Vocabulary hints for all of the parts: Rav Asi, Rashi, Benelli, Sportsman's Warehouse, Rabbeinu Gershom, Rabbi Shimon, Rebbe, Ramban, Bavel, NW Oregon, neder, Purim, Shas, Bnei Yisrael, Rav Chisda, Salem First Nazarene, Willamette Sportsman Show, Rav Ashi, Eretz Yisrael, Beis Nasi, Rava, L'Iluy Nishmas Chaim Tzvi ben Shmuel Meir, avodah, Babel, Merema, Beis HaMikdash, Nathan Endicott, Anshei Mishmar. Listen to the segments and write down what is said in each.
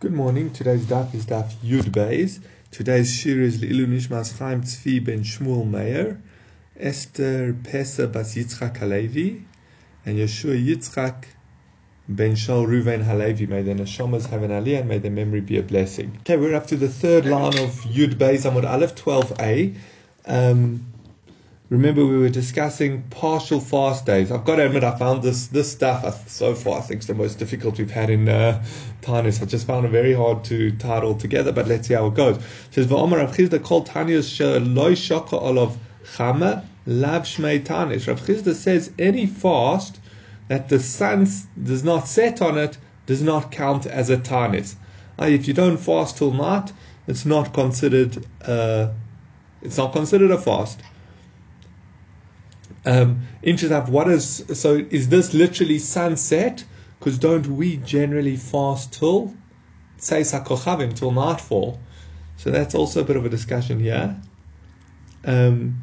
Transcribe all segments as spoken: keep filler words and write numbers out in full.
Good morning. Today's daf is daf Yud Beis. Today's shir is L'Iluy Nishmas Chaim Tzvi ben Shmuel Meir, Esther Pesa bas Yitzchak Halevi, and Yeshua Yitzchak ben Shaul Ruven Halevi. May their neshamas have an aliyah and may their memory be a blessing. Okay, we're up to the third line of Yud Beis Amud Aleph twelve a. Um, remember, we were discussing partial fast days. I've got to admit, I found this this stuff so far, I think, the most difficult we've had in uh, Tanis. I just found it very hard to tie it all together, but let's see how it goes. It says, V'omer Rav Chisda called Tanis Sheloi Shaka Olav Chama Lav Shmei Tanis. Rav Chisda says any fast that the sun does not set on it does not count as a Tanis. If you don't fast till night, it's not considered uh, it's not considered a fast. Um, interesting. What is so? Is this literally sunset? Because don't we generally fast till say sakochavim till nightfall? So that's also a bit of a discussion here. Um,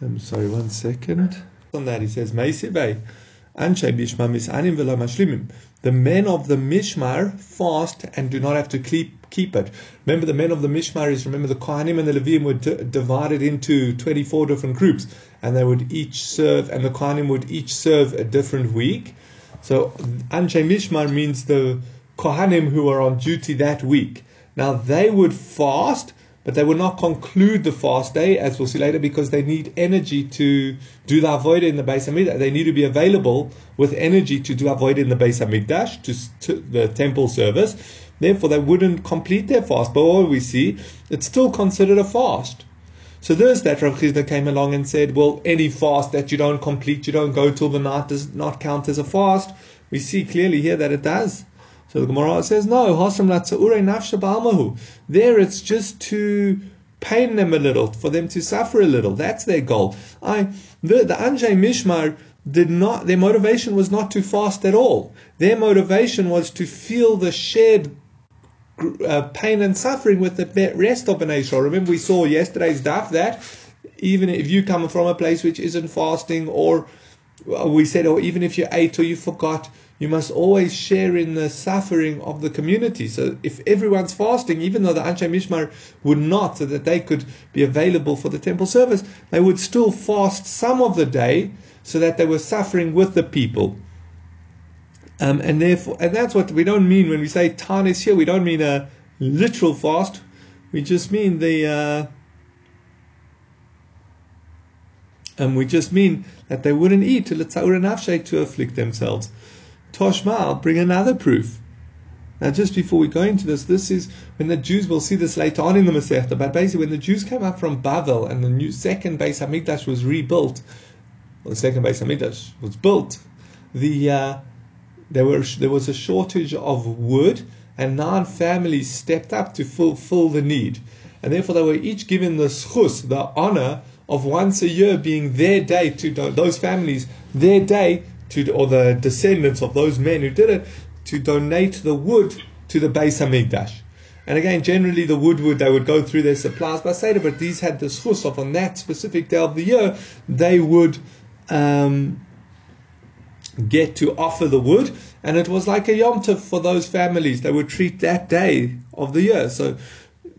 I'm sorry, one second. On that, he says, Meisibay, Anshei Mishmar Misanim V'lo Mashlimim. The men of the Mishmar fast and do not have to keep, keep it. Remember, the men of the Mishmar is, remember, the Kohanim and the Levim were d- divided into twenty-four different groups, and they would each serve, and the Kohanim would each serve a different week. So, Anshei Mishmar means the Kohanim who are on duty that week. Now, they would fast, but they would not conclude the fast day, as we'll see later, because they need energy to do the avodah in the Beis HaMikdash. They need to be available with energy to do avodah in the Beis HaMikdash, to, to the temple service. Therefore, they wouldn't complete their fast. But what we see, it's still considered a fast. So there's that Rav Chisda came along and said, well, any fast that you don't complete, you don't go till the night, does not count as a fast. We see clearly here that it does. So the Gemara says, no, there it's just to pain them a little, for them to suffer a little. That's their goal. I, the, the Anshei Mishmar did not, their motivation was not to fast at all. Their motivation was to feel the shared uh, pain and suffering with the rest of Bnei Yisrael. Remember, we saw yesterday's daf that even if you come from a place which isn't fasting, or we said, or even if you ate or you forgot, you must always share in the suffering of the community. So if everyone's fasting, even though the Anshei Mishmar would not, so that they could be available for the temple service, they would still fast some of the day so that they were suffering with the people. Um, and therefore, and that's what we don't mean when we say Tanis here. We don't mean a literal fast. We just mean the... Uh, and we just mean that they wouldn't eat till it's Tza'ur Nafshei, to afflict themselves. Toshma, I'll bring another proof. Now, just before we go into this, this is when the Jews, we'll see this later on in the Masechta, but basically when the Jews came up from Babel and the new second Beis HaMikdash was rebuilt, well, the second Beis HaMikdash was built, the uh, there were there was a shortage of wood, and nine families stepped up to fulfill the need. And therefore they were each given the schus, the honor, of once a year being their day to those families, their day, to, or the descendants of those men who did it, to donate the wood to the Beis HaMikdash. And again, generally the wood would, they would go through their supplies by Seder, but these had the schus of on that specific day of the year, they would um, get to offer the wood, and it was like a yomtif for those families. They would treat that day of the year. So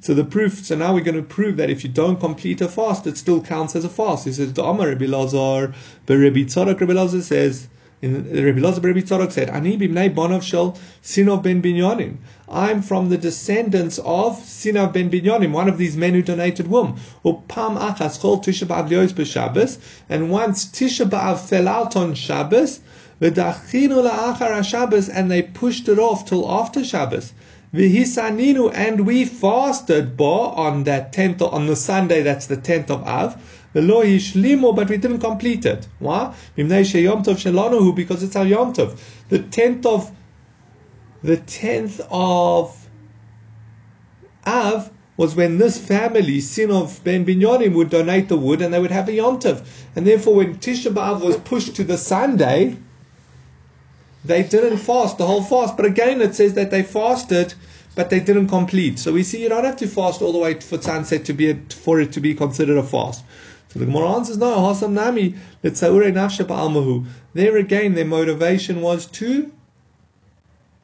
So the proof, so now we're going to prove that if you don't complete a fast, it still counts as a fast. He says, Rebbe Elazar, Rebbe Elazar says, Rebbe Elazar, Rebbe Tzadok said, Ani b'mnei bonav shel Sinov ben Binyamin. I'm from the descendants of Sinov ben Binyamin, one of these men who donated whom. Upam achas chol Tisha B'Av liyos b'Shabbos. And once Tisha B'Av fell out on Shabbos, v'dachinu la'achar haShabbos, and they pushed it off till after Shabbos. V'hisaninu, and we fasted bar on that tenth, on the Sunday, that's the tenth of Av. V'lo yishlimu, but we didn't complete it. Why? Bimnei sheyom tov shelanu, because it's our yom tov. The tenth of the tenth of Av was when this family, Sinov ben Binyamin, would donate the wood, and they would have a yom tov. And therefore, when Tisha B'Av was pushed to the Sunday, They didn't fast the whole fast. But again, it says that they fasted, but they didn't complete. So we see you don't have to fast all the way for sunset to be a, for it to be considered a fast. So the Gemara answers, no, Hasam Nami, Litzaure Nafsha Ba'almahu. There again, their motivation was to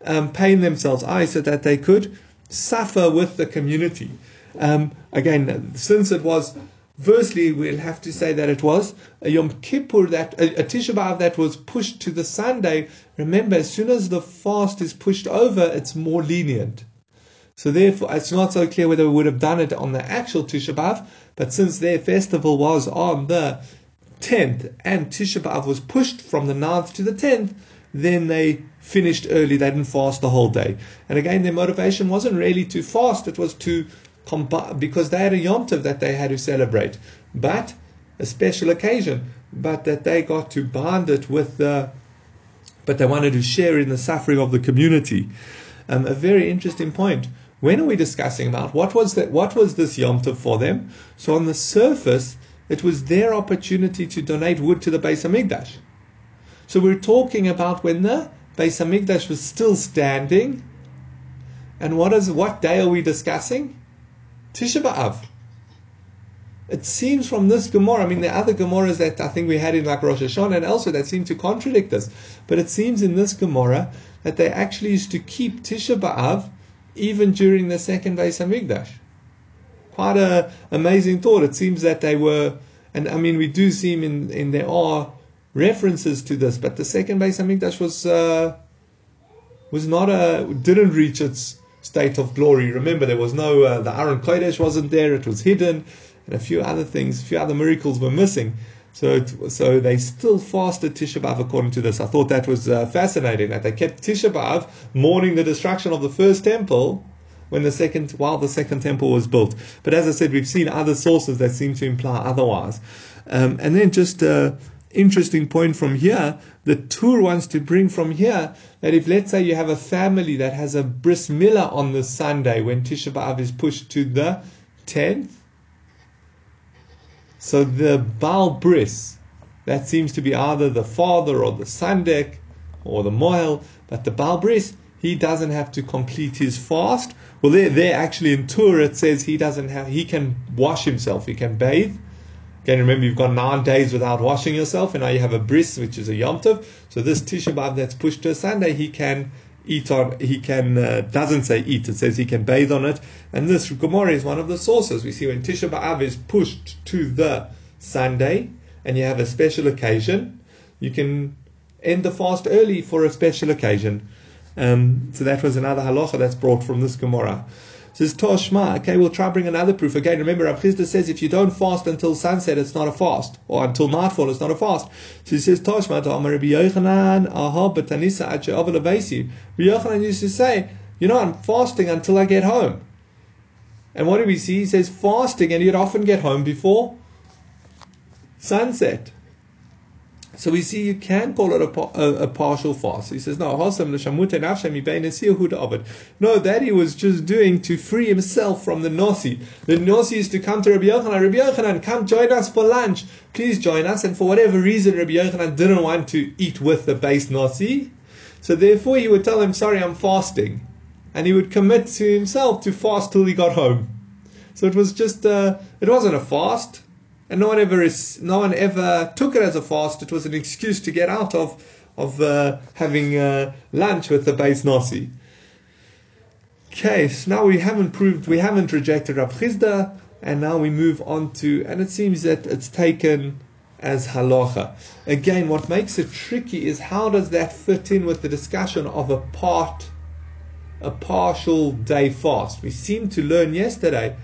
um, pain themselves, I, so that they could suffer with the community. Um, again, since it was, firstly, we'll have to say that it was a Yom Kippur, that, a, a Tisha B'Av that was pushed to the Sunday. Remember, as soon as the fast is pushed over, it's more lenient. So therefore, it's not so clear whether we would have done it on the actual Tisha B'Av, but since their festival was on the tenth and Tisha B'Av was pushed from the ninth to the tenth, then they finished early. They didn't fast the whole day. And again, their motivation wasn't really to fast. It was to, comp- because they had a yomtiv that they had to celebrate, but a special occasion, but that they got to bind it with the, but they wanted to share in the suffering of the community. Um, a very interesting point. When are we discussing about? What was that? What was this Yom Tov for them? So on the surface, it was their opportunity to donate wood to the Beis HaMikdash. So we're talking about when the Beis HaMikdash was still standing. And what is what day are we discussing? Tisha B'Av. It seems from this Gemara, I mean the other Gemaras that I think we had in like Rosh Hashanah and elsewhere that seem to contradict us. But it seems in this Gemara that they actually used to keep Tisha B'Av even during the second Beis HaMikdash. Quite an amazing thought. It seems that they were, and I mean we do seem in, in there are references to this, but the second Beis HaMikdash was uh, was not a, didn't reach its state of glory. Remember, there was no, uh, the Aron Kodesh wasn't there, it was hidden, and a few other things, a few other miracles were missing. So it, so they still fasted Tisha B'Av according to this. I thought that was uh, fascinating, that they kept Tisha B'Av mourning the destruction of the first temple when the second, while the second temple was built. But as I said, we've seen other sources that seem to imply otherwise. Um, and then just an interesting point from here, the Tur wants to bring from here that if, let's say, you have a family that has a bris milah on the Sunday when Tisha B'Av is pushed to the tenth, so the Baal Bris, that seems to be either the father or the Sandek or the Moel, but the Baal Bris, he doesn't have to complete his fast. Well, there, there actually in Tur it says he doesn't have, he can wash himself, he can bathe. Again, remember you've got nine days without washing yourself, and now you have a Bris, which is a Yom Tov. So this Tisha B'Av that's pushed to a Sunday, he can eat on, he can, uh, doesn't say eat, it says he can bathe on it. And this Gemara is one of the sources. We see when Tisha B'Av is pushed to the Sunday and you have a special occasion, you can end the fast early for a special occasion. Um, so that was another halacha that's brought from this Gemara. It says Toshma, okay, we'll try bring another proof. Again, remember Rav Chisda says if you don't fast until sunset, it's not a fast, or until nightfall, it's not a fast. So he says Toshma to Amar Rabbi Yochanan, aha, but Tanisa at Yehovah Levasi. Rabbi Yochanan used to say, you know, I'm fasting until I get home. And what do we see? He says fasting, and he'd often get home before sunset. So we see you can call it a, a, a partial fast. He says, no, no, that he was just doing to free himself from the Nasi. The Nasi is to come to Rabbi Yochanan. Rabbi Yochanan, come join us for lunch. Please join us. And for whatever reason, Rabbi Yochanan didn't want to eat with the base Nasi. So therefore, he would tell him, sorry, I'm fasting. And he would commit to himself to fast till he got home. So it was just, uh, it wasn't a fast. And no one ever is, no one ever took it as a fast. It was an excuse to get out of of uh, having uh, lunch with the Beis Nasi. Okay, so now we haven't proved, we haven't rejected Rav Chisda, and now we move on to, and it seems that it's taken as halacha. Again, what makes it tricky is how does that fit in with the discussion of a part, a partial day fast? We seemed to learn yesterday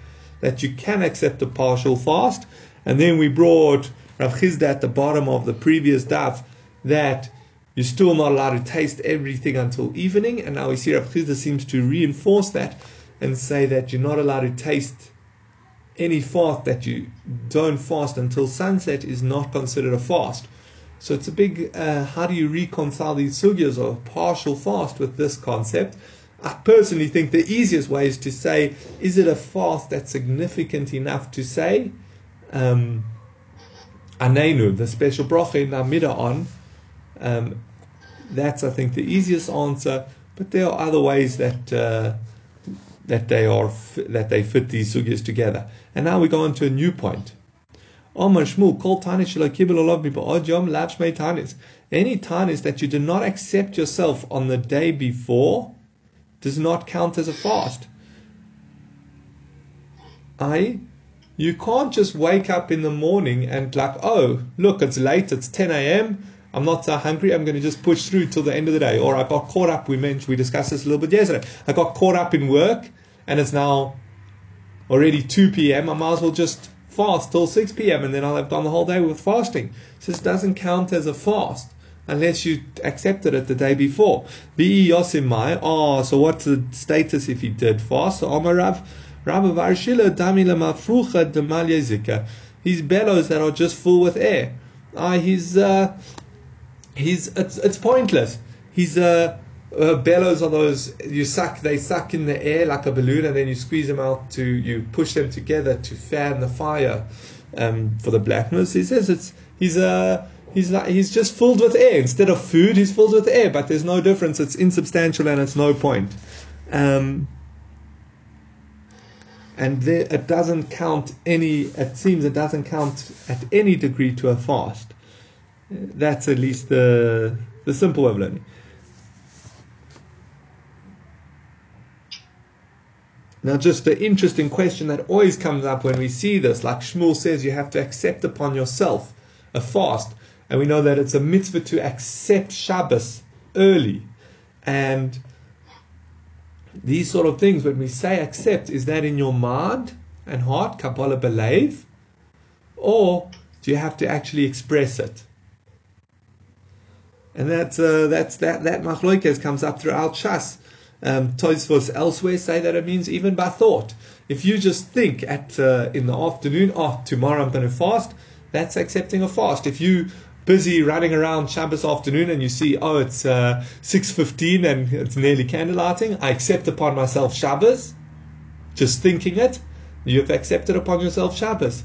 that you can accept a partial fast. And then we brought Rav Chisda at the bottom of the previous daf that you're still not allowed to taste everything until evening. And now we see Rav Chisda seems to reinforce that and say that you're not allowed to taste any fast that you don't fast until sunset is not considered a fast. So it's a big, uh, how do you reconcile these sugyas of partial fast with this concept? I personally think the easiest way is to say, is it a fast that's significant enough to say Um, Anenu, the special bracha in our middah on, um, That's, I think, the easiest answer. But there are other ways that uh, that they are that they fit these sugyas together. And now we go on to a new point. Omar Shmuel, kol tanis shelo kibel olav miba'od yom lav shmei tanis. Any tanis that you did not accept yourself on the day before does not count as a fast. that is, you can't just wake up in the morning and like, oh, look, it's late, it's ten a.m., I'm not so hungry, I'm going to just push through till the end of the day. Or I got caught up, we mentioned, we discussed this a little bit yesterday. I got caught up in work, and it's now already two p.m., I might as well just fast till six p.m., and then I'll have done the whole day with fasting. So this doesn't count as a fast, unless you accepted it the day before. Bi yosimai, oh, so what's the status if he did fast? So Amarav, his bellows that are just full with air. Uh, he's, uh, he's, it's, it's pointless. His uh, uh, bellows are those you suck. They suck in the air like a balloon, and then you squeeze them out to you push them together to fan the fire um, for the blackness. He says it's he's uh, he's like, he's just filled with air instead of food. He's filled with air, but there's no difference. It's insubstantial and it's no point. Um, And there, it doesn't count any, it seems it doesn't count at any degree to a fast. That's at least the the simple way of learning. Now just the interesting question that always comes up when we see this, like Shmuel says, you have to accept upon yourself a fast. And we know that it's a mitzvah to accept Shabbos early. And these sort of things, when we say accept, is that in your mind and heart, Kabbalah believe, or do you have to actually express it? And that's, uh, that's that that machloikas comes up throughout Shas. Um, Tosfos elsewhere say that it means even by thought. If you just think at uh, in the afternoon, oh, tomorrow I'm going to fast, that's accepting a fast. If you busy running around Shabbos afternoon and you see, oh, it's uh, six fifteen and it's nearly candlelighting, I accept upon myself Shabbos, just thinking it, you've accepted upon yourself Shabbos.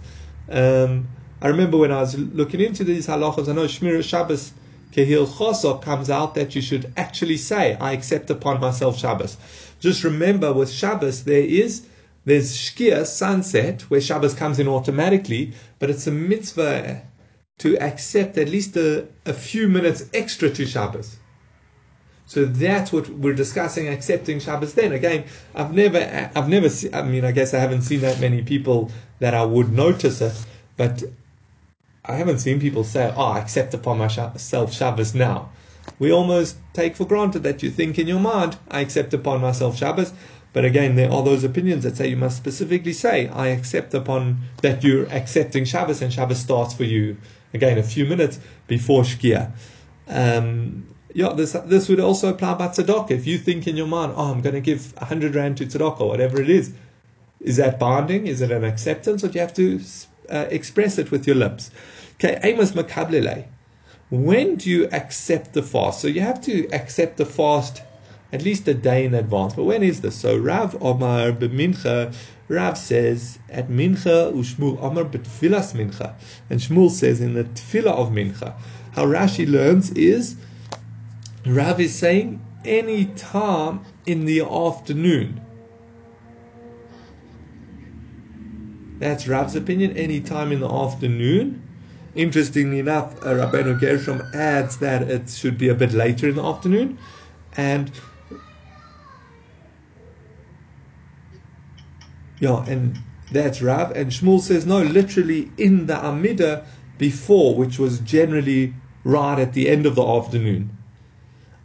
Um, I remember when I was looking into these halachas, I know Shmira Shabbos Kehil Chosok comes out that you should actually say, I accept upon myself Shabbos. Just remember with Shabbos there is there's Shkia, sunset, where Shabbos comes in automatically, but it's a mitzvah to accept at least a, a few minutes extra to Shabbos. So that's what we're discussing, accepting Shabbos then. Again, I've never, I've never seen, I mean, I guess I haven't seen that many people that I would notice it, but I haven't seen people say, oh, I accept upon myself Shabbos now. We almost take for granted that you think in your mind, I accept upon myself Shabbos. But again, there are those opinions that say you must specifically say, I accept upon, that you're accepting Shabbos and Shabbos starts for you. Again, a few minutes before Shkia. Um, yeah, this this would also apply by tzedakah. If you think in your mind, oh, I'm going to give one hundred rand to tzedakah, or whatever it is, is that binding? Is it an acceptance? Or do you have to uh, express it with your lips? Okay, Amos Makablele. When do you accept the fast? So you have to accept the fast at least a day in advance. But when is this? So Rav Omar b'mincha, Rav says at mincha u'shmuel Omar b'tfilas mincha, and Shmuel says in the tefillah of mincha. How Rashi learns is Rav is saying any time in the afternoon. That's Rav's opinion. Any time in the afternoon. Interestingly enough, Rabbeinu Gershom adds that it should be a bit later in the afternoon, and. Yeah, and that's Rav. And Shmuel says, no, literally in the Amidah before, which was generally right at the end of the afternoon.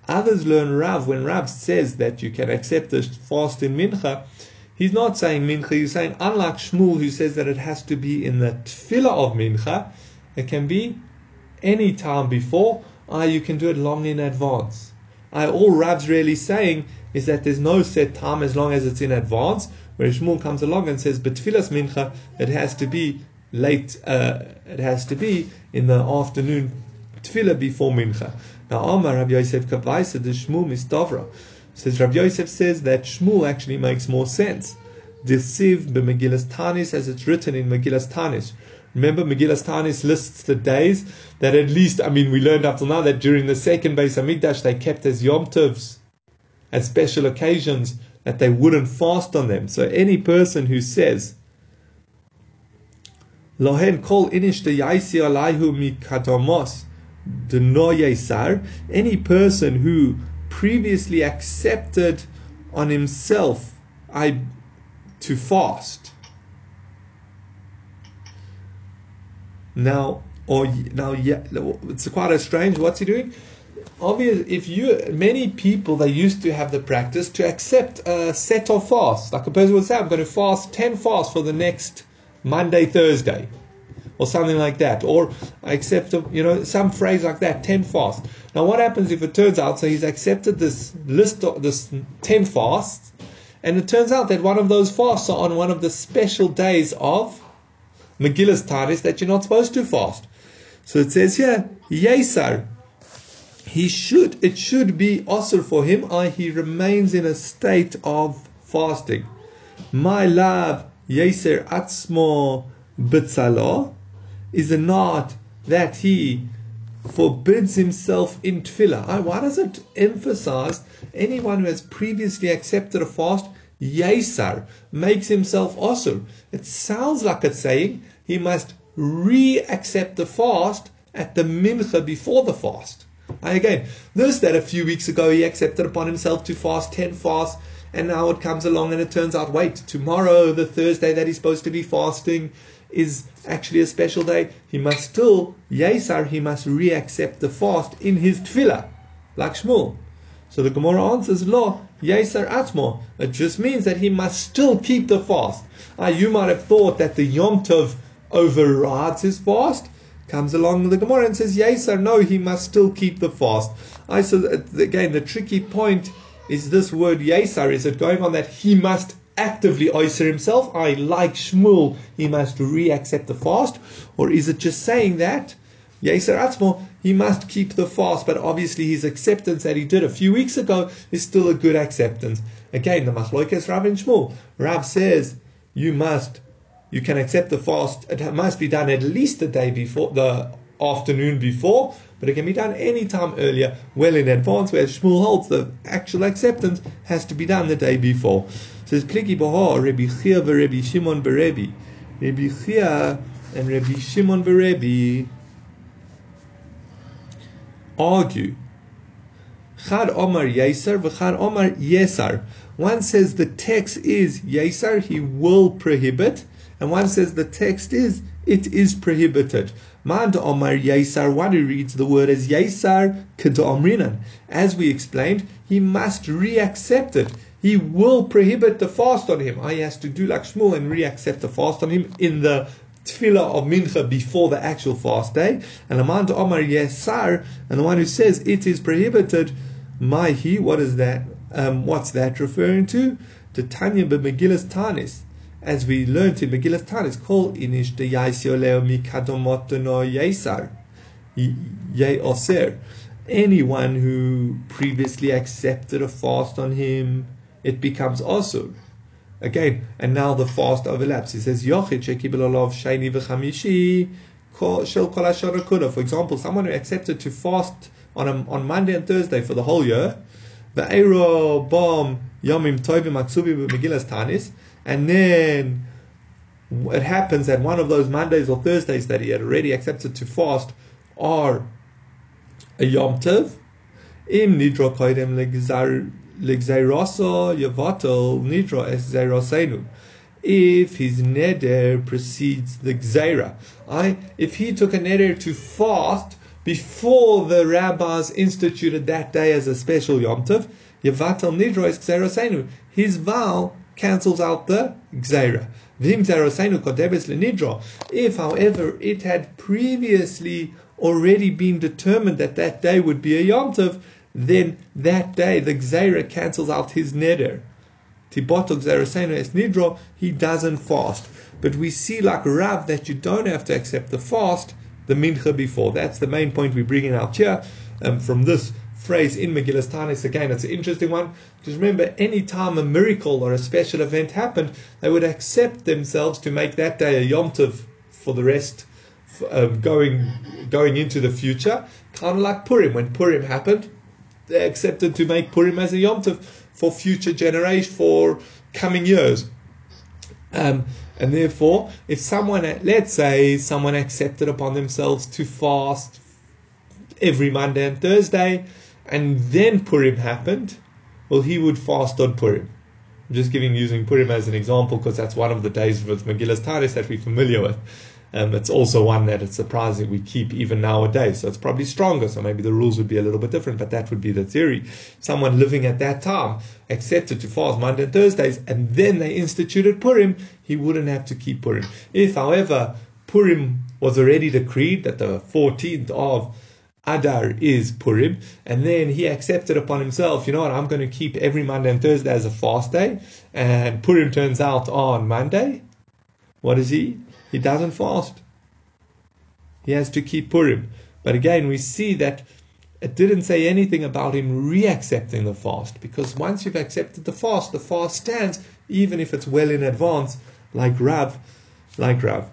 Others learn Rav. When Rav says that you can accept the fast in Mincha, he's not saying Mincha. He's saying, unlike Shmuel, who says that it has to be in the Tefillah of Mincha, it can be any time before, or you can do it long in advance. All Rav's really saying is that there's no set time as long as it's in advance, where Shmuel comes along and says, "But Tfilas Mincha, it has to be late. Uh, it has to be in the afternoon, Tfilah before Mincha." Now, Amar Rabbi Yosef Kavaisa, the Shmuel Mistavra, says Rabbi Yosef says that Shmuel actually makes more sense. Desiv b'Megillas Tanis, as it's written in Megillas Tanis, Remember, Megillas Tanis lists the days that at least, I mean, we learned up till now that during the second Beis HaMikdash they kept as yomtivs, as special occasions, that they wouldn't fast on them. So any person who says, Lohen kol inish de yaisi alayhu mikadamos de no yesar, any person who previously accepted on himself I to fast. Now, or now, yeah, it's quite a strange. What's he doing? Obvious. If you, many people, they used to have the practice to accept a set of fasts. Like a person would say, "I'm going to fast ten fasts for the next Monday, Thursday," or something like that. Or I accept, a, you know, some phrase like that, ten fasts. Now, what happens if it turns out? So he's accepted this list of this ten fasts, and it turns out that one of those fasts are on one of the special days of Megillas Tanis that you're not supposed to fast. So it says here, Yesar, he should, it should be osur for him, or he remains in a state of fasting. My love, Yesar Atzmo B'tzalo, is a not that he forbids himself in Tfila. Why does it emphasize anyone who has previously accepted a fast, Yesar, makes himself osur? It sounds like it's saying he must re-accept the fast at the mincha before the fast. And again, this that a few weeks ago he accepted upon himself to fast ten fasts, and now it comes along and it turns out, wait, tomorrow, the Thursday that he's supposed to be fasting, is actually a special day. He must still, Yesar, he must re-accept the fast in his tefillah, like Shmuel. So the Gemara answers, Lo, Yesar Atmo. It just means that he must still keep the fast. Ah, you might have thought that the Yom Tov overrides his fast. Comes along the Gemara and says, Yesar, no, he must still keep the fast. I so again, the tricky point is this word Yesar. Is it going on that he must actively oyser himself? I like Shmuel, he must re-accept the fast, or is it just saying that Yesar Atzmo, he must keep the fast, but obviously his acceptance that he did a few weeks ago is still a good acceptance? Again, the Machloikes Rav and Shmuel. Rav says you must, you can accept the fast. It must be done at least the day before, the afternoon before, but it can be done any time earlier, well in advance, where Shmuel holds the actual acceptance has to be done the day before. Says Pliki Baha, Rabbi Chia v'Rebbi Shimon v'Rebbi, Rabbi Chia and Rabbi Shimon v'Rebbi argue. Chad Omar Yesar v'Chad Omar Yesar. One says the text is Yesar, he will prohibit, and one says the text is it is prohibited. Man to Omar Yesar, one who reads the word as Yesar Kedo Omrinan, as we explained, he must re-accept it. He will prohibit the fast on him. He has to do like Shmuel and re-accept the fast on him in the tefillah of mincha before the actual fast day. And the man to Omar Yesar, and the one who says it is prohibited, my he, what is that? Um, what's that referring to? The Tanya b'Megillas Tanis, as we learned in Megillas Tanis, kol inish de yaisio leo mikadomot no Yesar, ye oser. Anyone who previously accepted a fast on him, it becomes osur. Again, and now the fast overlaps. He says, Yochid shekibel olav sheni v'chamishi shel kol asher kuda. For example, someone who accepted to fast on a, on Monday and Thursday for the whole year, v'eiro bom yomim tovim atzubim b'Megillas Tanis, and then it happens that one of those Mondays or Thursdays that he had already accepted to fast are a Yom Tov. Im nidro koydem legzairoso yevatel nidro es zairosenu. If his neder precedes the gzaira, I if he took a neder to fast before the rabbis instituted that day as a special Yom Tov, yevatel nidro es zairosenu, his vow cancels out the gzaira. Vim zairosenu kodebes lenidro. If, however, it had previously already been determined that that day would be a Yom Tov, then that day the Gzeira cancels out his neder. Tiboto Gzeiraseno es nidro, he doesn't fast. But we see like Rav that you don't have to accept the fast, the mincha before. That's the main point we bring in out here um, from this phrase in Megillas Tanis. Again, it's an interesting one. Just remember, any time a miracle or a special event happened, they would accept themselves to make that day a Yom Tov for the rest, um, going going into the future, kind of like Purim. When Purim happened, they accepted to make Purim as a yomtif for future generation, for coming years. Um, and therefore, if someone, let's say, someone accepted upon themselves to fast every Monday and Thursday, and then Purim happened, well, he would fast on Purim. I'm just giving using Purim as an example because that's one of the days with Megillas Tanis that we're familiar with. Um, it's also one that it's surprising we keep even nowadays. So it's probably stronger. So maybe the rules would be a little bit different, but that would be the theory. Someone living at that time accepted to fast Monday and Thursdays, and then they instituted Purim. He wouldn't have to keep Purim. If, however, Purim was already decreed that the fourteenth of Adar is Purim, and then he accepted upon himself, you know what, I'm going to keep every Monday and Thursday as a fast day, and Purim turns out on Monday, what is he? He doesn't fast. He has to keep Purim. But again, we see that it didn't say anything about him reaccepting the fast, because once you've accepted the fast, the fast stands, even if it's well in advance, like Rav, like Rav.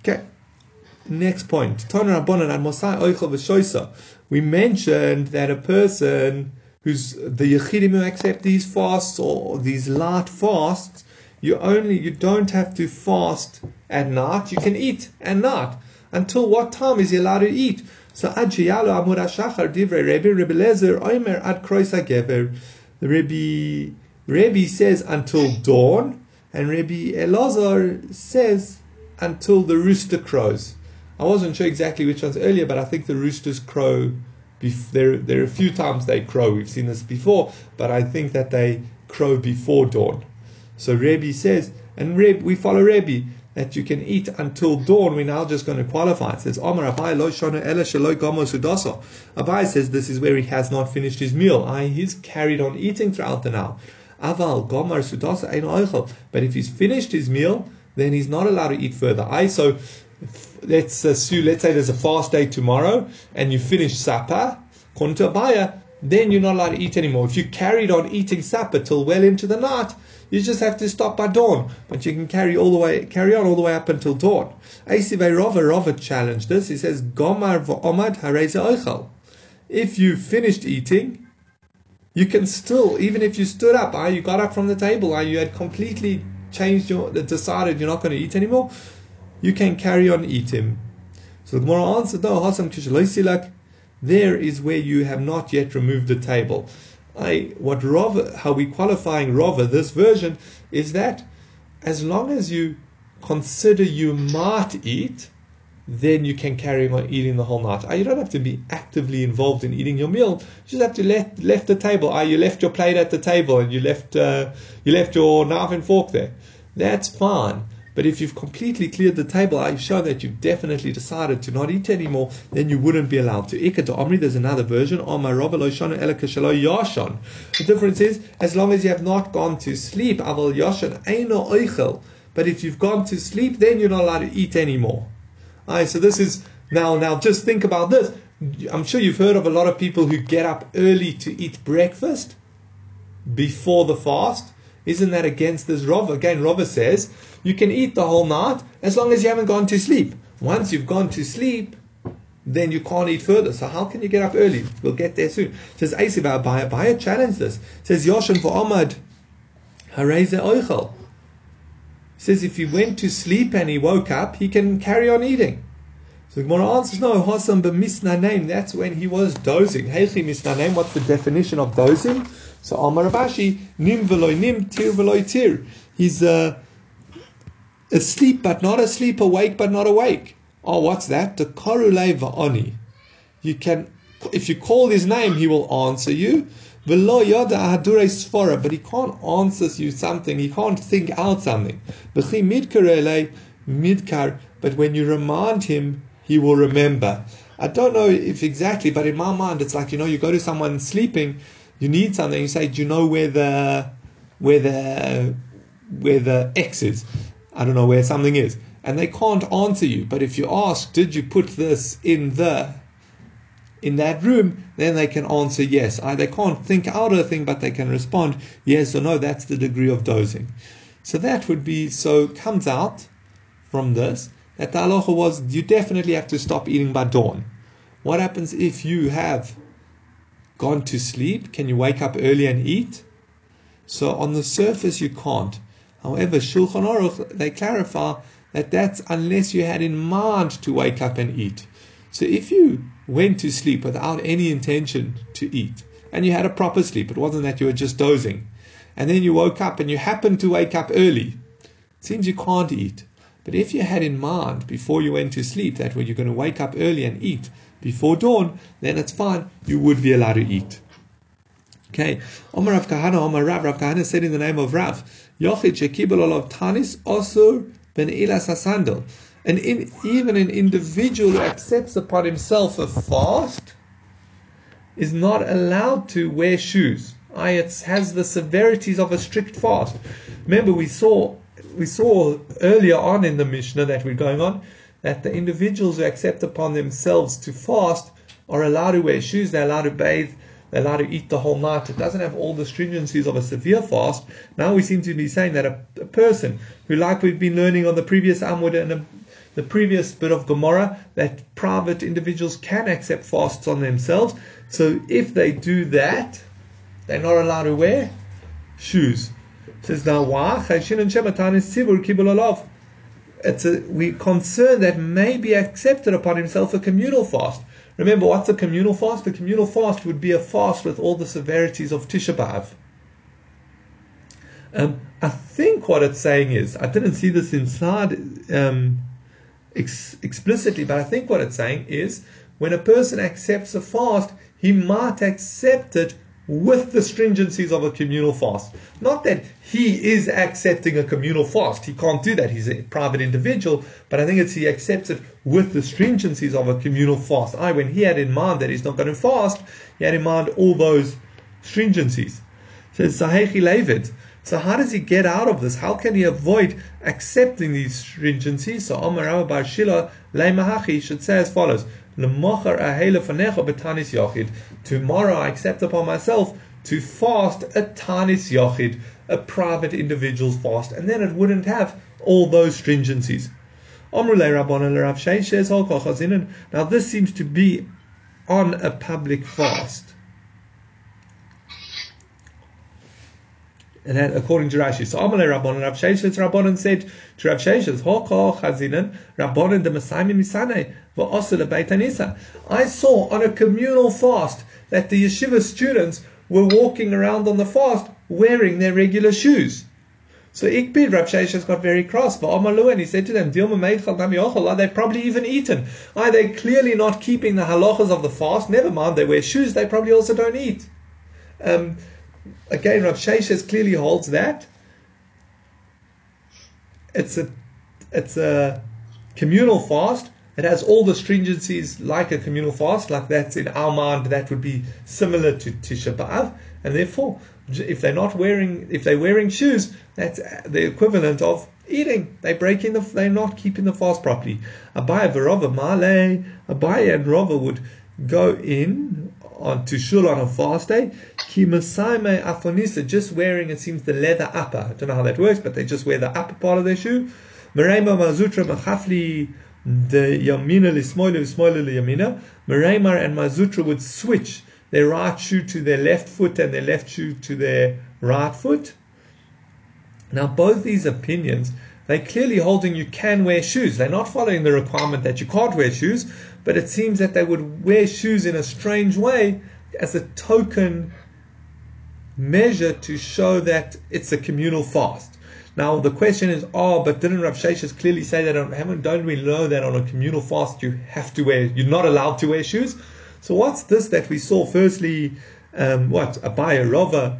Okay. Next point. We mentioned that a person who's the Yechidim who accept these fasts or these light fasts, you only you don't have to fast at night. You can eat at night. Until what time is he allowed to eat? So Ad Sheyalo Amud HaShachar Divrei Rebbe Rebbe Elazar Omer Ad Krois HaGever. The Rebbe Rebbe says until dawn, and Rebbe Elazar says until the rooster crows. I wasn't sure exactly which one's earlier, but I think the roosters crow. Bef- there, there are a few times they crow. We've seen this before, but I think that they crow before dawn. So Rebbe says, and Reb, we follow Rebbe, that you can eat until dawn. We're now just going to qualify. It says, Amar Abai lo shana ela shelo gamo sudasa. Abai says this is where he has not finished his meal. I, he's carried on eating throughout the hour. Aval gamar sudasa ein oichel. But if he's finished his meal, then he's not allowed to eat further. I so. Let's assume, let's say there's a fast day tomorrow and you finish supper, according to Abaya, then you're not allowed to eat anymore. If you carried on eating supper till well into the night, you just have to stop by dawn. But you can carry all the way, carry on all the way up until dawn. Asivay Rava, Rava challenged this. He says, Gomar v'omad hareze oichal. If you finished eating, you can still, even if you stood up, you got up from the table, you had completely changed your, decided you're not going to eat anymore, you can carry on eating. So the Gemara answered, though, there is where you have not yet removed the table. I, what Rava, how we qualifying Rava, this version, is that as long as you consider you might eat, then you can carry on eating the whole night. You don't have to be actively involved in eating your meal. You just have to left left the table. You left your plate at the table and you left uh, you left your knife and fork there. That's fine. But if you've completely cleared the table, I've shown that you've definitely decided to not eat anymore, then you wouldn't be allowed to. Eka to Omri, there's another version. The difference is, as long as you have not gone to sleep, but if you've gone to sleep, then you're not allowed to eat anymore. Alright, so this is, now, now just think about this. I'm sure you've heard of a lot of people who get up early to eat breakfast before the fast. Isn't that against this Rava? Again, Rava says, you can eat the whole night as long as you haven't gone to sleep. Once you've gone to sleep, then you can't eat further. So how can you get up early? We'll get there soon. It says, Eisiv Abaya, Abaya challenged this. It says, Yoshan v'omad hareze oichel. It says, if he went to sleep and he woke up, he can carry on eating. So the Gemara answers, no, Hasam b'misnanaim, that's when he was dozing. Heichi misnanaim, what's the definition of dozing? So Amar Abashi, nim v'loy nim, tir v'loy tir. He's uh, asleep but not asleep, awake but not awake. Oh, what's that? The korulei va'oni. You can, if you call his name, he will answer you. V'lo yoda ahadurei sfora, but he can't answer you something. He can't think out something. B'chi midkarelei midkar, but when you remind him, he will remember. I don't know if exactly, but in my mind, it's like, you know, you go to someone sleeping, you need something, you say, do you know where the, where the, where the X is? I don't know where something is. And they can't answer you. But if you ask, did you put this in the, in that room, then they can answer yes. I, they can't think out of a thing, but they can respond yes or no. That's the degree of dozing. So that would be, so comes out from this that the halacha was you definitely have to stop eating by dawn. What happens if you have gone to sleep? Can you wake up early and eat? So on the surface you can't. However, Shulchan Aruch, they clarify that that's unless you had in mind to wake up and eat. So if you went to sleep without any intention to eat, and you had a proper sleep, it wasn't that you were just dozing, and then you woke up and you happened to wake up early, it seems you can't eat. But if you had in mind before you went to sleep that well, you're going to wake up early and eat before dawn, then it's fine, you would be allowed to eat. Okay, Omar Rav Kahana, Omar Rav, Rav Kahana said in the name of Rav, Yochid shekibel olav Tanis osur ben ilas hasandel. And in, even an individual who accepts upon himself a fast is not allowed to wear shoes. It has the severities of a strict fast. Remember, we saw we saw earlier on in the Mishnah that we're going on that the individuals who accept upon themselves to fast are allowed to wear shoes, they're allowed to bathe, they're allowed to eat the whole night. It doesn't have all the stringencies of a severe fast. Now we seem to be saying that a, a person who, like we've been learning on the previous Amud and a the previous bit of Gemara, that private individuals can accept fasts on themselves. So if they do that, they're not allowed to wear shoes. It says now, it's a, we're concerned that may be accepted upon himself a communal fast. Remember, what's a communal fast? A communal fast would be a fast with all the severities of Tisha B'Av. Um, I think what it's saying is, I didn't see this inside... Um, explicitly, but I think what it's saying is when a person accepts a fast, he might accept it with the stringencies of a communal fast. Not that he is accepting a communal fast. He can't do that. He's a private individual, but I think it's he accepts it with the stringencies of a communal fast. I, when he had in mind that he's not going to fast, he had in mind all those stringencies. So, So how does he get out of this? How can he avoid accepting these stringencies? So Amar Rabba Bar Shila Leimahachi should say as follows: L'mochar ahele fanecha b'tanis yochid. Tomorrow I accept upon myself to fast a tanis yochid, a private individual's fast, and then it wouldn't have all those stringencies. Amru leRabbon leRav Shein she's hol kol chazinin. Now this seems to be on a public fast. And that according to Rashi, so Amalei Rabbanan, Rav Sheishas Rabbanan said to Rav Sheishas, Hokah Chazinan Rabbanan de Masayim Misanei va'Osul Beit Anisa. I saw on a communal fast that the yeshiva students were walking around on the fast wearing their regular shoes. So Ikbid Rav Sheishas got very cross. Va'Amalu, and he said to them, Dilma Meichal Dami Yochal. They've probably even eaten. Are they clearly not keeping the halachas of the fast? Never mind, they wear shoes. They probably also don't eat. Um. Again, Rav Sheishas clearly holds that it's a it's a communal fast. It has all the stringencies like a communal fast, like that's in our mind that would be similar to Tisha B'Av, and therefore, if they're not wearing if they're wearing shoes, that's the equivalent of eating. They break in the they're not keeping the fast properly. Abai and Rava Malay, Abai and Rava would go in on to shul on a fast day. Kimasaime afonisa, just wearing, it seems, the leather upper. I don't know how that works, but they just wear the upper part of their shoe. Merema mazutra machafli de yamina lismoila lismoila liyamina. Merema and mazutra would switch their right shoe to their left foot and their left shoe to their right foot. Now, both these opinions, they're clearly holding you can wear shoes. They're not following the requirement that you can't wear shoes, but it seems that they would wear shoes in a strange way as a token measure to show that it's a communal fast. Now the question is, oh, but didn't Rav Sheishas clearly say that? On, don't we know that on a communal fast you have to wear? You're not allowed to wear shoes. So what's this that we saw? Firstly, um, what Abaya, Rava,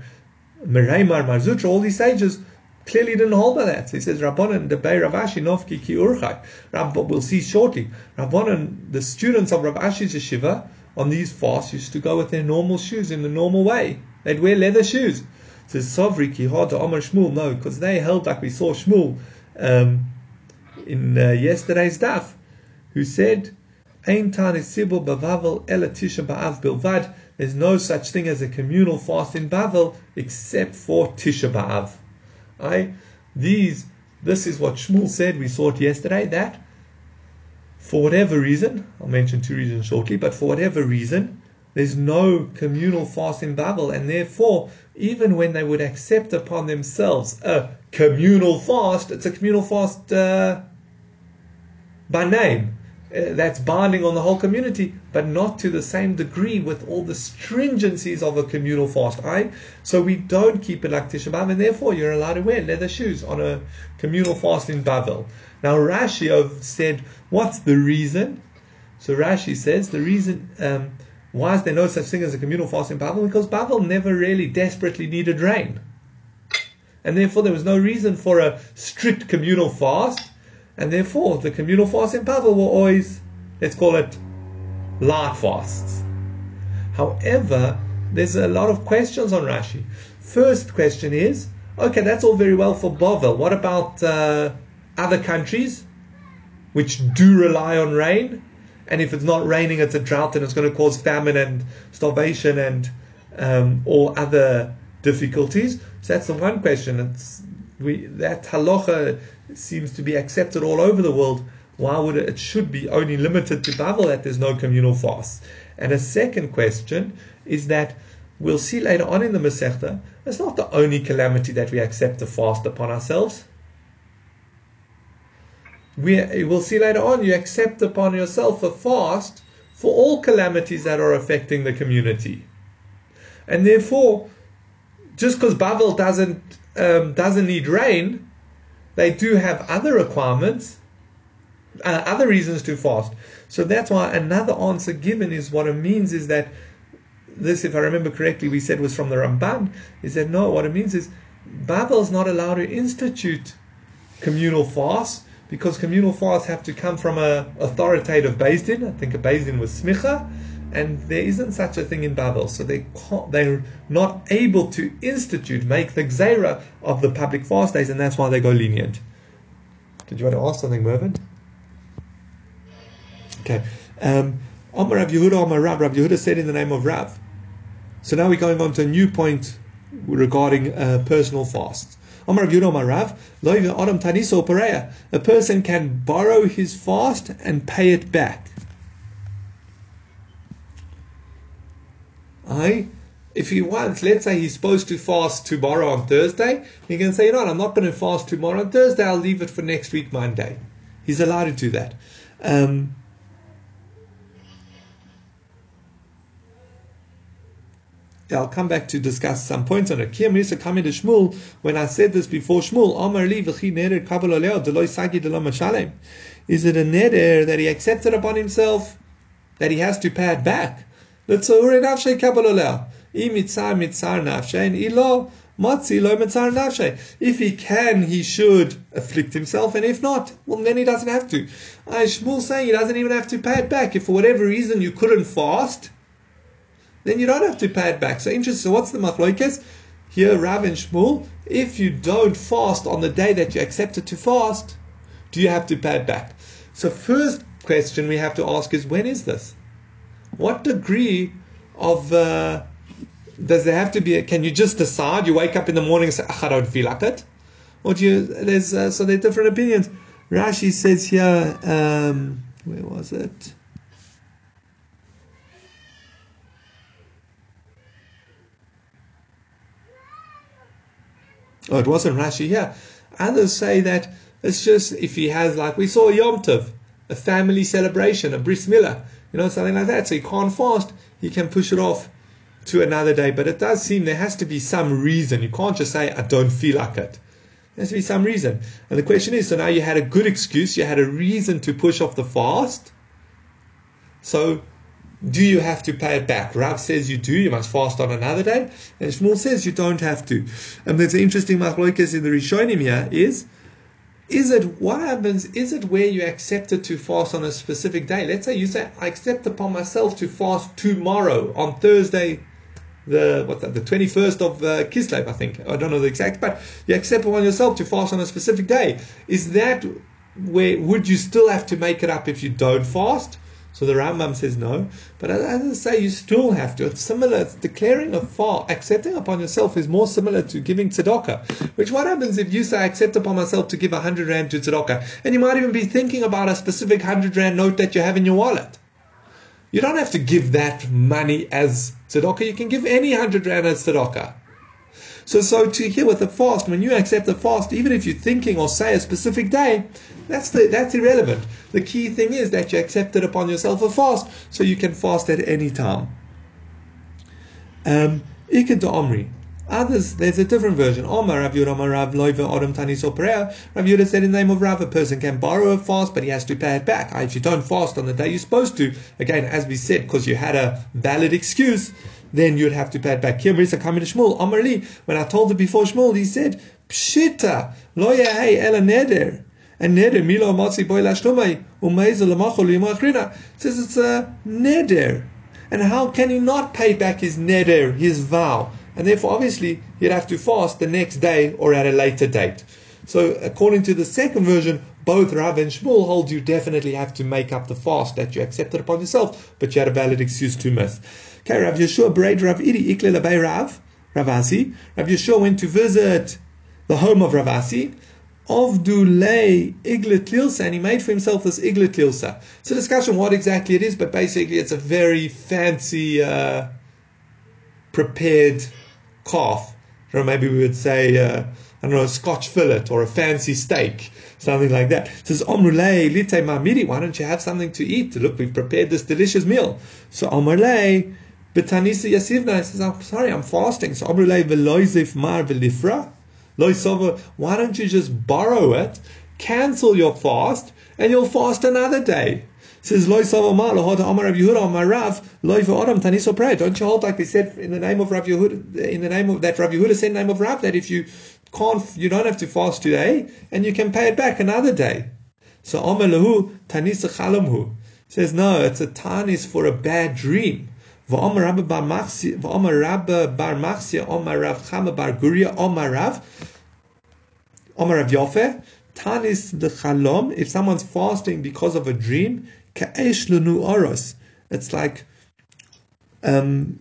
Mereimar, Marzutra, all these sages clearly didn't hold by that. So he says, Rabbanan debei Rav Ashi nofki ki urchai. Rav, we'll see shortly. Rabbanan, the students of Rav Ashi's yeshiva on these fasts used to go with their normal shoes in the normal way. They'd wear leather shoes. It says Sovri ki ha to Amar Shmuel. No, because they held, like we saw Shmuel um, in uh, yesterday's daf, who said, Ein tanisibul b'Bavel ela Tisha B'Av bilvad. There's no such thing as a communal fast in Bavel except for Tisha B'Av. I, these, this is what Shmuel said. We saw it yesterday. That for whatever reason, I'll mention two reasons shortly, but for whatever reason, there's no communal fast in Babel, and therefore, even when they would accept upon themselves a communal fast, it's a communal fast uh, by name. Uh, that's binding on the whole community, but not to the same degree with all the stringencies of a communal fast. Right? So we don't keep it like Tisha B'Av, and therefore you're allowed to wear leather shoes on a communal fast in Babel. Now Rashi said, what's the reason? So Rashi says, the reason... Um, Why is there no such thing as a communal fast in Babel? Because Babel never really desperately needed rain. And therefore there was no reason for a strict communal fast. And therefore the communal fasts in Babel were always, let's call it, light fasts. However, there's a lot of questions on Rashi. First question is, okay, that's all very well for Babel. What about uh, other countries which do rely on rain? And if it's not raining, it's a drought, and it's going to cause famine and starvation and um, all other difficulties. So that's the one question. It's, we, that halacha seems to be accepted all over the world. Why would it, it should be only limited to Babel that there's no communal fast? And a second question is that we'll see later on in the Masechta, it's not the only calamity that we accept the fast upon ourselves. We will see later on, you accept upon yourself a fast for all calamities that are affecting the community. And therefore, just because Babel doesn't, um, doesn't need rain, they do have other requirements, uh, other reasons to fast. So that's why another answer given is what it means is that, this if I remember correctly we said was from the Ramban, is that no, what it means is Babel's not allowed to institute communal fasts, because communal fasts have to come from an authoritative Beis Din. I think a Beis Din was smicha, and there isn't such a thing in Babel. So they can't, they're not able to institute, make the gzeira of the public fast days, and that's why they go lenient. Did you want to ask something, Mervin? Okay. Um, Amar Rav Yehuda, Amar Rav. Rav Yehuda said in the name of Rav. So now we're going on to a new point regarding uh, personal fasts. A person can borrow his fast and pay it back. I, if he wants, let's say he's supposed to fast tomorrow on Thursday, he can say, you know what, I'm not going to fast tomorrow on Thursday, I'll leave it for next week Monday. He's allowed to do that. Um, I'll come back to discuss some points on it. When I said this before Shmuel, is it a neder that he accepted upon himself that he has to pay it back? If he can, he should afflict himself, and if not, well, then he doesn't have to. Shmuel saying he doesn't even have to pay it back. If for whatever reason you couldn't fast, then you don't have to pay it back. So interesting. So what's the machlokes here, Rav and Shmuel? If you don't fast on the day that you accepted to fast, do you have to pay it back? So first question we have to ask is, when is this? What degree of uh, does there have to be? A, can you just decide? You wake up in the morning and say, "I don't feel like it," or do you? There's uh, so there are different opinions. Rashi says here, um, where was it? Oh, it wasn't Rashi here. Others say that it's just if he has, like we saw, a yomtif, a family celebration, a bris milah, you know, something like that. So he can't fast, he can push it off to another day. But it does seem there has to be some reason. You can't just say, I don't feel like it. There has to be some reason. And the question is, so now you had a good excuse, you had a reason to push off the fast. So do you have to pay it back? Rav says you do, you must fast on another day. And Shmuel says you don't have to. And there's an interesting machlokas in the Rishonim here is, is it what happens, is it where you accepted to fast on a specific day? Let's say you say, I accept upon myself to fast tomorrow on Thursday, the what's that, the twenty-first of uh, Kislev, I think. I don't know the exact, but you accept upon yourself to fast on a specific day. Is that where, would you still have to make it up if you don't fast? So the Rambam says no, but as I say, you still have to. It's similar, it's declaring a fast, accepting upon yourself is more similar to giving tzedakah. Which what happens if you say, I accept upon myself to give a hundred rand to tzedakah, and you might even be thinking about a specific hundred rand note that you have in your wallet. You don't have to give that money as tzedakah, you can give any hundred rand as tzedakah. So, so to here with the fast, when you accept the fast, even if you're thinking or say a specific day, that's the, that's irrelevant. The key thing is that you accepted upon yourself a fast, so you can fast at any time. Um, Ikad to Omri. Others, there's a different version. Omar, Rav Yud, Omar, Rav Loiva, Adam, Tanis, or Pereira. Rav Yud said in the name of Rav, a person can borrow a fast, but he has to pay it back. If you don't fast on the day you're supposed to, again, as we said, because you had a valid excuse, then you'd have to pay it back. Here, Brisa, coming to Shmuel, Omar Li, when I told it before Shmuel, he said, Pshita, loyahei ela neder. And neder, milo matzi boi lashtomei, umeizel lamachol yimachrina. It says it's a neder. And how can he not pay back his neder, his vow? And therefore, obviously, you'd have to fast the next day or at a later date. So, according to the second version, both Rav and Shmuel hold you definitely have to make up the fast that you accepted upon yourself, but you had a valid excuse to miss. Okay, Rav Yeshua braid Rav Iri, Ikle Labay Rav, Rav Asi. Rav Yeshua went to visit the home of Rav Asi. Avdulei Iglet Lilsa, and he made for himself this Iglet Lilsa. It's a discussion what exactly it is, but basically it's a very fancy, uh, prepared calf, or maybe we would say, uh, I don't know, a Scotch fillet or a fancy steak, something like that. It says, Omrulei lite mamiri, why don't you have something to eat? Look, we've prepared this delicious meal. So Omrulei betanisa yasivna, he says, I'm sorry, I'm fasting. So Omrulei veloizif mar velifra, loisova, why don't you just borrow it, cancel your fast, and you'll fast another day. Says Loy Savama, Lohot Amar Rav Yehuda, Amar Rav, Loy Va'odam Tanis Opray. Don't you hold like they said in the name of Rav Yehuda, in the name of that Rav Yehuda said in the name of Rav, that if you can't, you don't have to fast today, and you can pay it back another day. So Amar Lahu, Tanis Chalamhu. Says no, it's a Tanis for a bad dream. Va'amar Rabba Bar Machsia, Va'amar Rabba Bar Machsia, Amar Rav Chama Bar Guria, Amar Rav, Amar Rav Yofe, Tanis L'Chalam. If someone's fasting because of a dream, it's like um,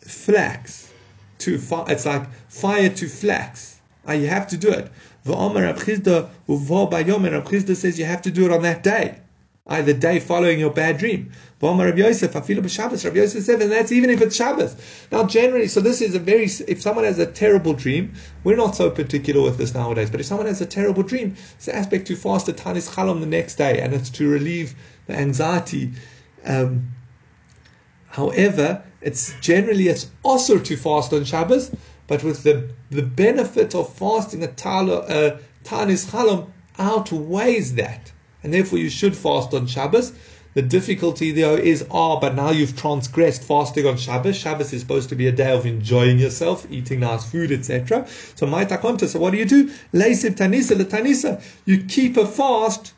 flax to fire. It's like fire to flax. Uh, you have to do it. Rav Chisda says you have to do it on that day, uh, the day following your bad dream. Rav Yosef, Rav Yosef said, and that's even if it's Shabbos. Now, generally, so this is a very, if someone has a terrible dream, we're not so particular with this nowadays, but if someone has a terrible dream, it's an aspect to fast the Tanis Chalom the next day, and it's to relieve the anxiety. Um, however, it's generally, it's also to fast on Shabbos, but with the, the benefit of fasting a uh, Tanis Chalom outweighs that, and therefore you should fast on Shabbos. The difficulty, though, is, ah, oh, but now you've transgressed fasting on Shabbos. Shabbos is supposed to be a day of enjoying yourself, eating nice food, et cetera. So, maitakonta, so what do you do? Leisib tanisa, le tanisa. You keep a fast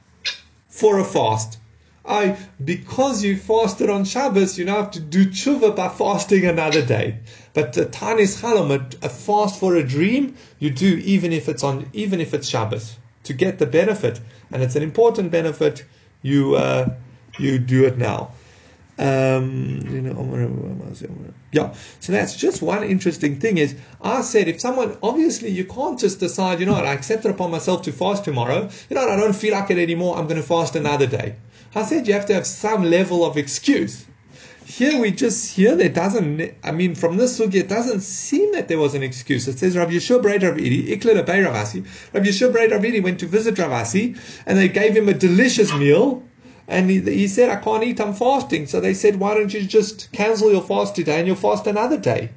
for a fast. I, because you fasted on Shabbos, you now have to do tshuva by fasting another day. But uh, tanis chalom, a fast for a dream, you do even if it's on, even if it's Shabbos, to get the benefit, and it's an important benefit. You. Uh, You do it now. Um, you know, yeah. So that's just one interesting thing is, I said if someone, obviously you can't just decide, you know what, I accepted upon myself to fast tomorrow. You know what, I don't feel like it anymore. I'm going to fast another day. I said you have to have some level of excuse. Here we just, here there doesn't, I mean, from this sugya, it doesn't seem that there was an excuse. It says, Rav Yeshua Braid Rav Iri, Ikle Rabbi Rav Asi. Rav Yeshua Braid Rav Iri went to visit Rav Asi, and they gave him a delicious meal. And he, he said, I can't eat, I'm fasting. So they said, why don't you just cancel your fast today and you'll fast another day?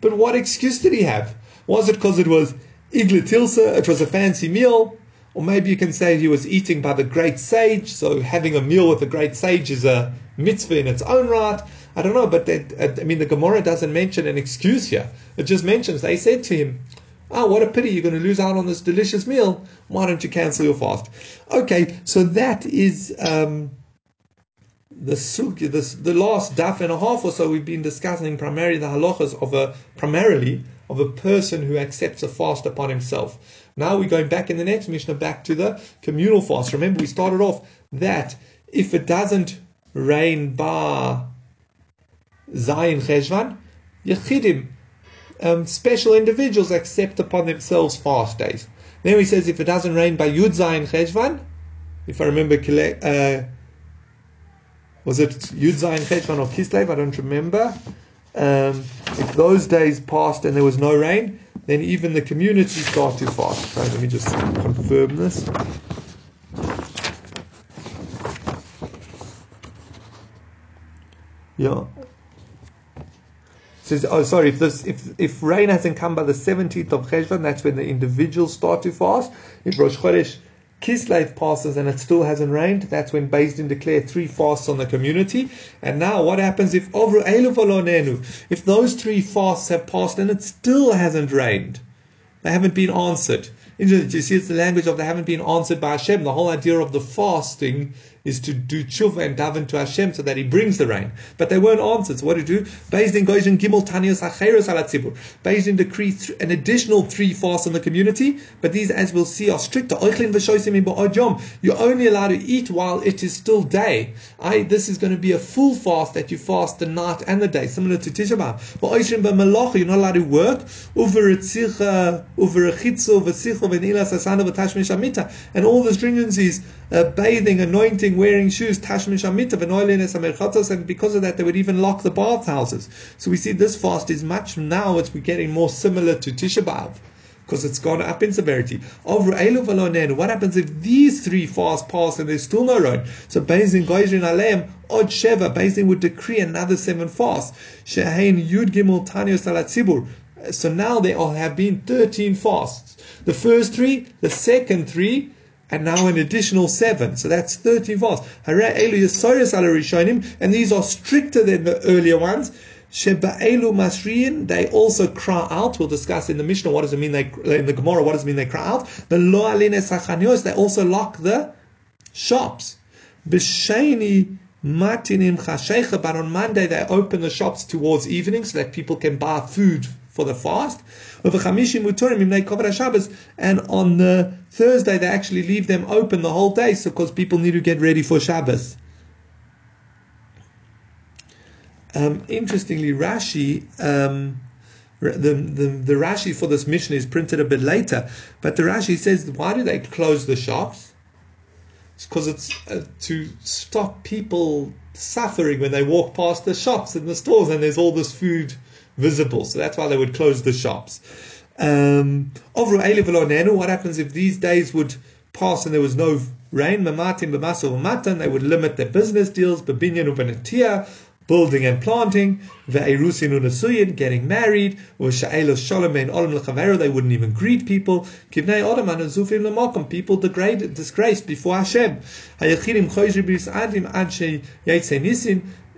But what excuse did he have? Was it because it was igletilsa, it was a fancy meal? Or maybe you can say he was eating by the great sage, so having a meal with a great sage is a mitzvah in its own right. I don't know, but that, I mean, the Gemara doesn't mention an excuse here. It just mentions, they said to him, oh, what a pity, you're going to lose out on this delicious meal. Why don't you cancel your fast? Okay, so that is um, the sugya, this, the last daf and a half or so we've been discussing primarily the halachas of a, primarily of a person who accepts a fast upon himself. Now we're going back in the next Mishnah, back to the communal fast. Remember, we started off that if it doesn't Rein Ba Zayin Cheshvan, Yechidim, um, special individuals accept upon themselves fast days. Then he says if it doesn't rain by Yud Zayin Cheshvan, if I remember, uh, was it Yud Zayin Cheshvan or Kislev? I don't remember. Um, if those days passed and there was no rain, then even the community start to fast. Right, let me just confirm this. Yeah. Says, oh, sorry. If this, if if rain hasn't come by the seventeenth of Cheshvan, that's when the individuals start to fast. If Rosh Chodesh Kislev passes and it still hasn't rained, that's when Beis Din declared three fasts on the community. And now, what happens if Ovru Eilu V'Lo Nenu? If those three fasts have passed and it still hasn't rained, they haven't been answered. You see, it's the language of they haven't been answered by Hashem. The whole idea of the fasting is to do tshuva and daven to Hashem so that He brings the rain. But they weren't answered, so what do you do? Beis Din Goyim Gimel Tanios Hacheros Al Hatzibur. Beis Din decreed an additional three fasts in the community, but these, as we'll see, are stricter. Oichlin V'Shoisim Ba'od Yom. You're only allowed to eat while it is still day. I, this is going to be a full fast that you fast the night and the day, similar to Tisha B'Av. V'Oishrim B'Melacha. You're not allowed to work. Uverechitza V'Sicha V'Nilas Asana V'Tashmish Amita. And all the stringencies, uh, bathing, anointing, wearing shoes, tashmish amita, v'noilines amerchatos, and because of that they would even lock the bathhouses. So we see this fast is much now it's we're getting more similar to Tisha B'Av because it's gone up in severity. Ovru Eilu V'Lo Nenu. What happens if these three fasts pass and there's still no rain? So Beis Din Goyrin Aleim Od Sheva. Beis Din would decree another seven fasts. Shehein Yud Gimel Tanios Al Hatzibur. So now there have been thirteen fasts. The first three, the second three, and now an additional seven. So that's thirteen fasts. And these are stricter than the earlier ones. They also cry out. We'll discuss in the Mishnah what does it mean they, in the Gemara, what does it mean they cry out. They also lock the shops. But on Monday they open the shops towards evening so that people can buy food for the fast. And on the Thursday they actually leave them open the whole day so because people need to get ready for Shabbos. Um, interestingly, Rashi, um, the, the, the Rashi for this mission is printed a bit later, but the Rashi says, why do they close the shops? It's because it's uh, to stop people suffering when they walk past the shops and the stores and there's all this food visible, so that's why they would close the shops. Um, what happens if these days would pass and there was no rain? They would limit their business deals, building and planting, getting married, they wouldn't even greet people, people degraded, disgraced before Hashem.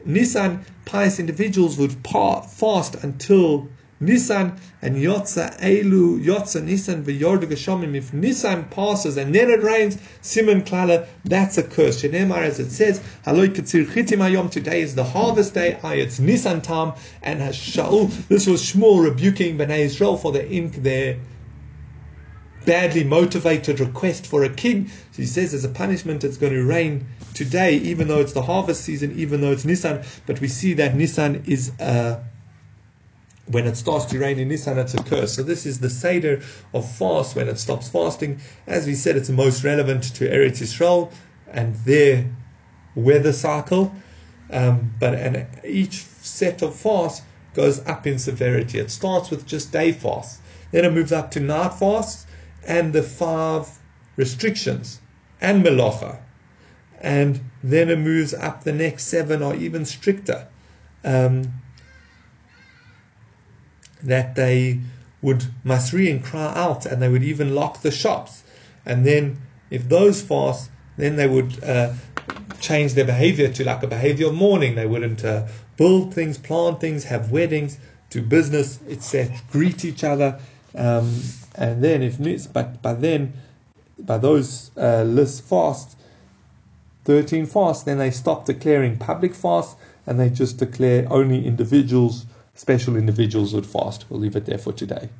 Nisan, pious individuals would pa- fast until Nisan, and Yotza Elu, Yotza Nisan, V'Yordu Geshomim. If Nisan passes and then it rains, Simon Klala, that's a curse. Shenemar, as it says, Haloi Katsir Chitim Hayom, today is the harvest day, it's Nisan time, and Shaul, this was Shmuel rebuking Bnei Israel for the ink there. Badly motivated request for a king. So he says as a punishment it's going to rain today, even though it's the harvest season, even though it's Nisan. But we see that Nisan is, uh, when it starts to rain in Nisan, it's a curse. So this is the Seder of fast, when it stops fasting. As we said, it's most relevant to Eretz Yisrael and their weather cycle. Um, but and each set of fast goes up in severity. It starts with just day fast. Then it moves up to night fast, and the five restrictions, and melacha. And then it moves up, the next seven are even stricter, um, that they would masri and cry out, and they would even lock the shops. And then, if those fast, then they would uh, change their behavior to like a behavior of mourning. They wouldn't uh, build things, plant things, have weddings, do business, et cetera, greet each other, um, and then if needs, but by then, by those uh, list fasts, thirteen fasts, then they stop declaring public fasts and they just declare only individuals, special individuals would fast. We'll leave it there for today.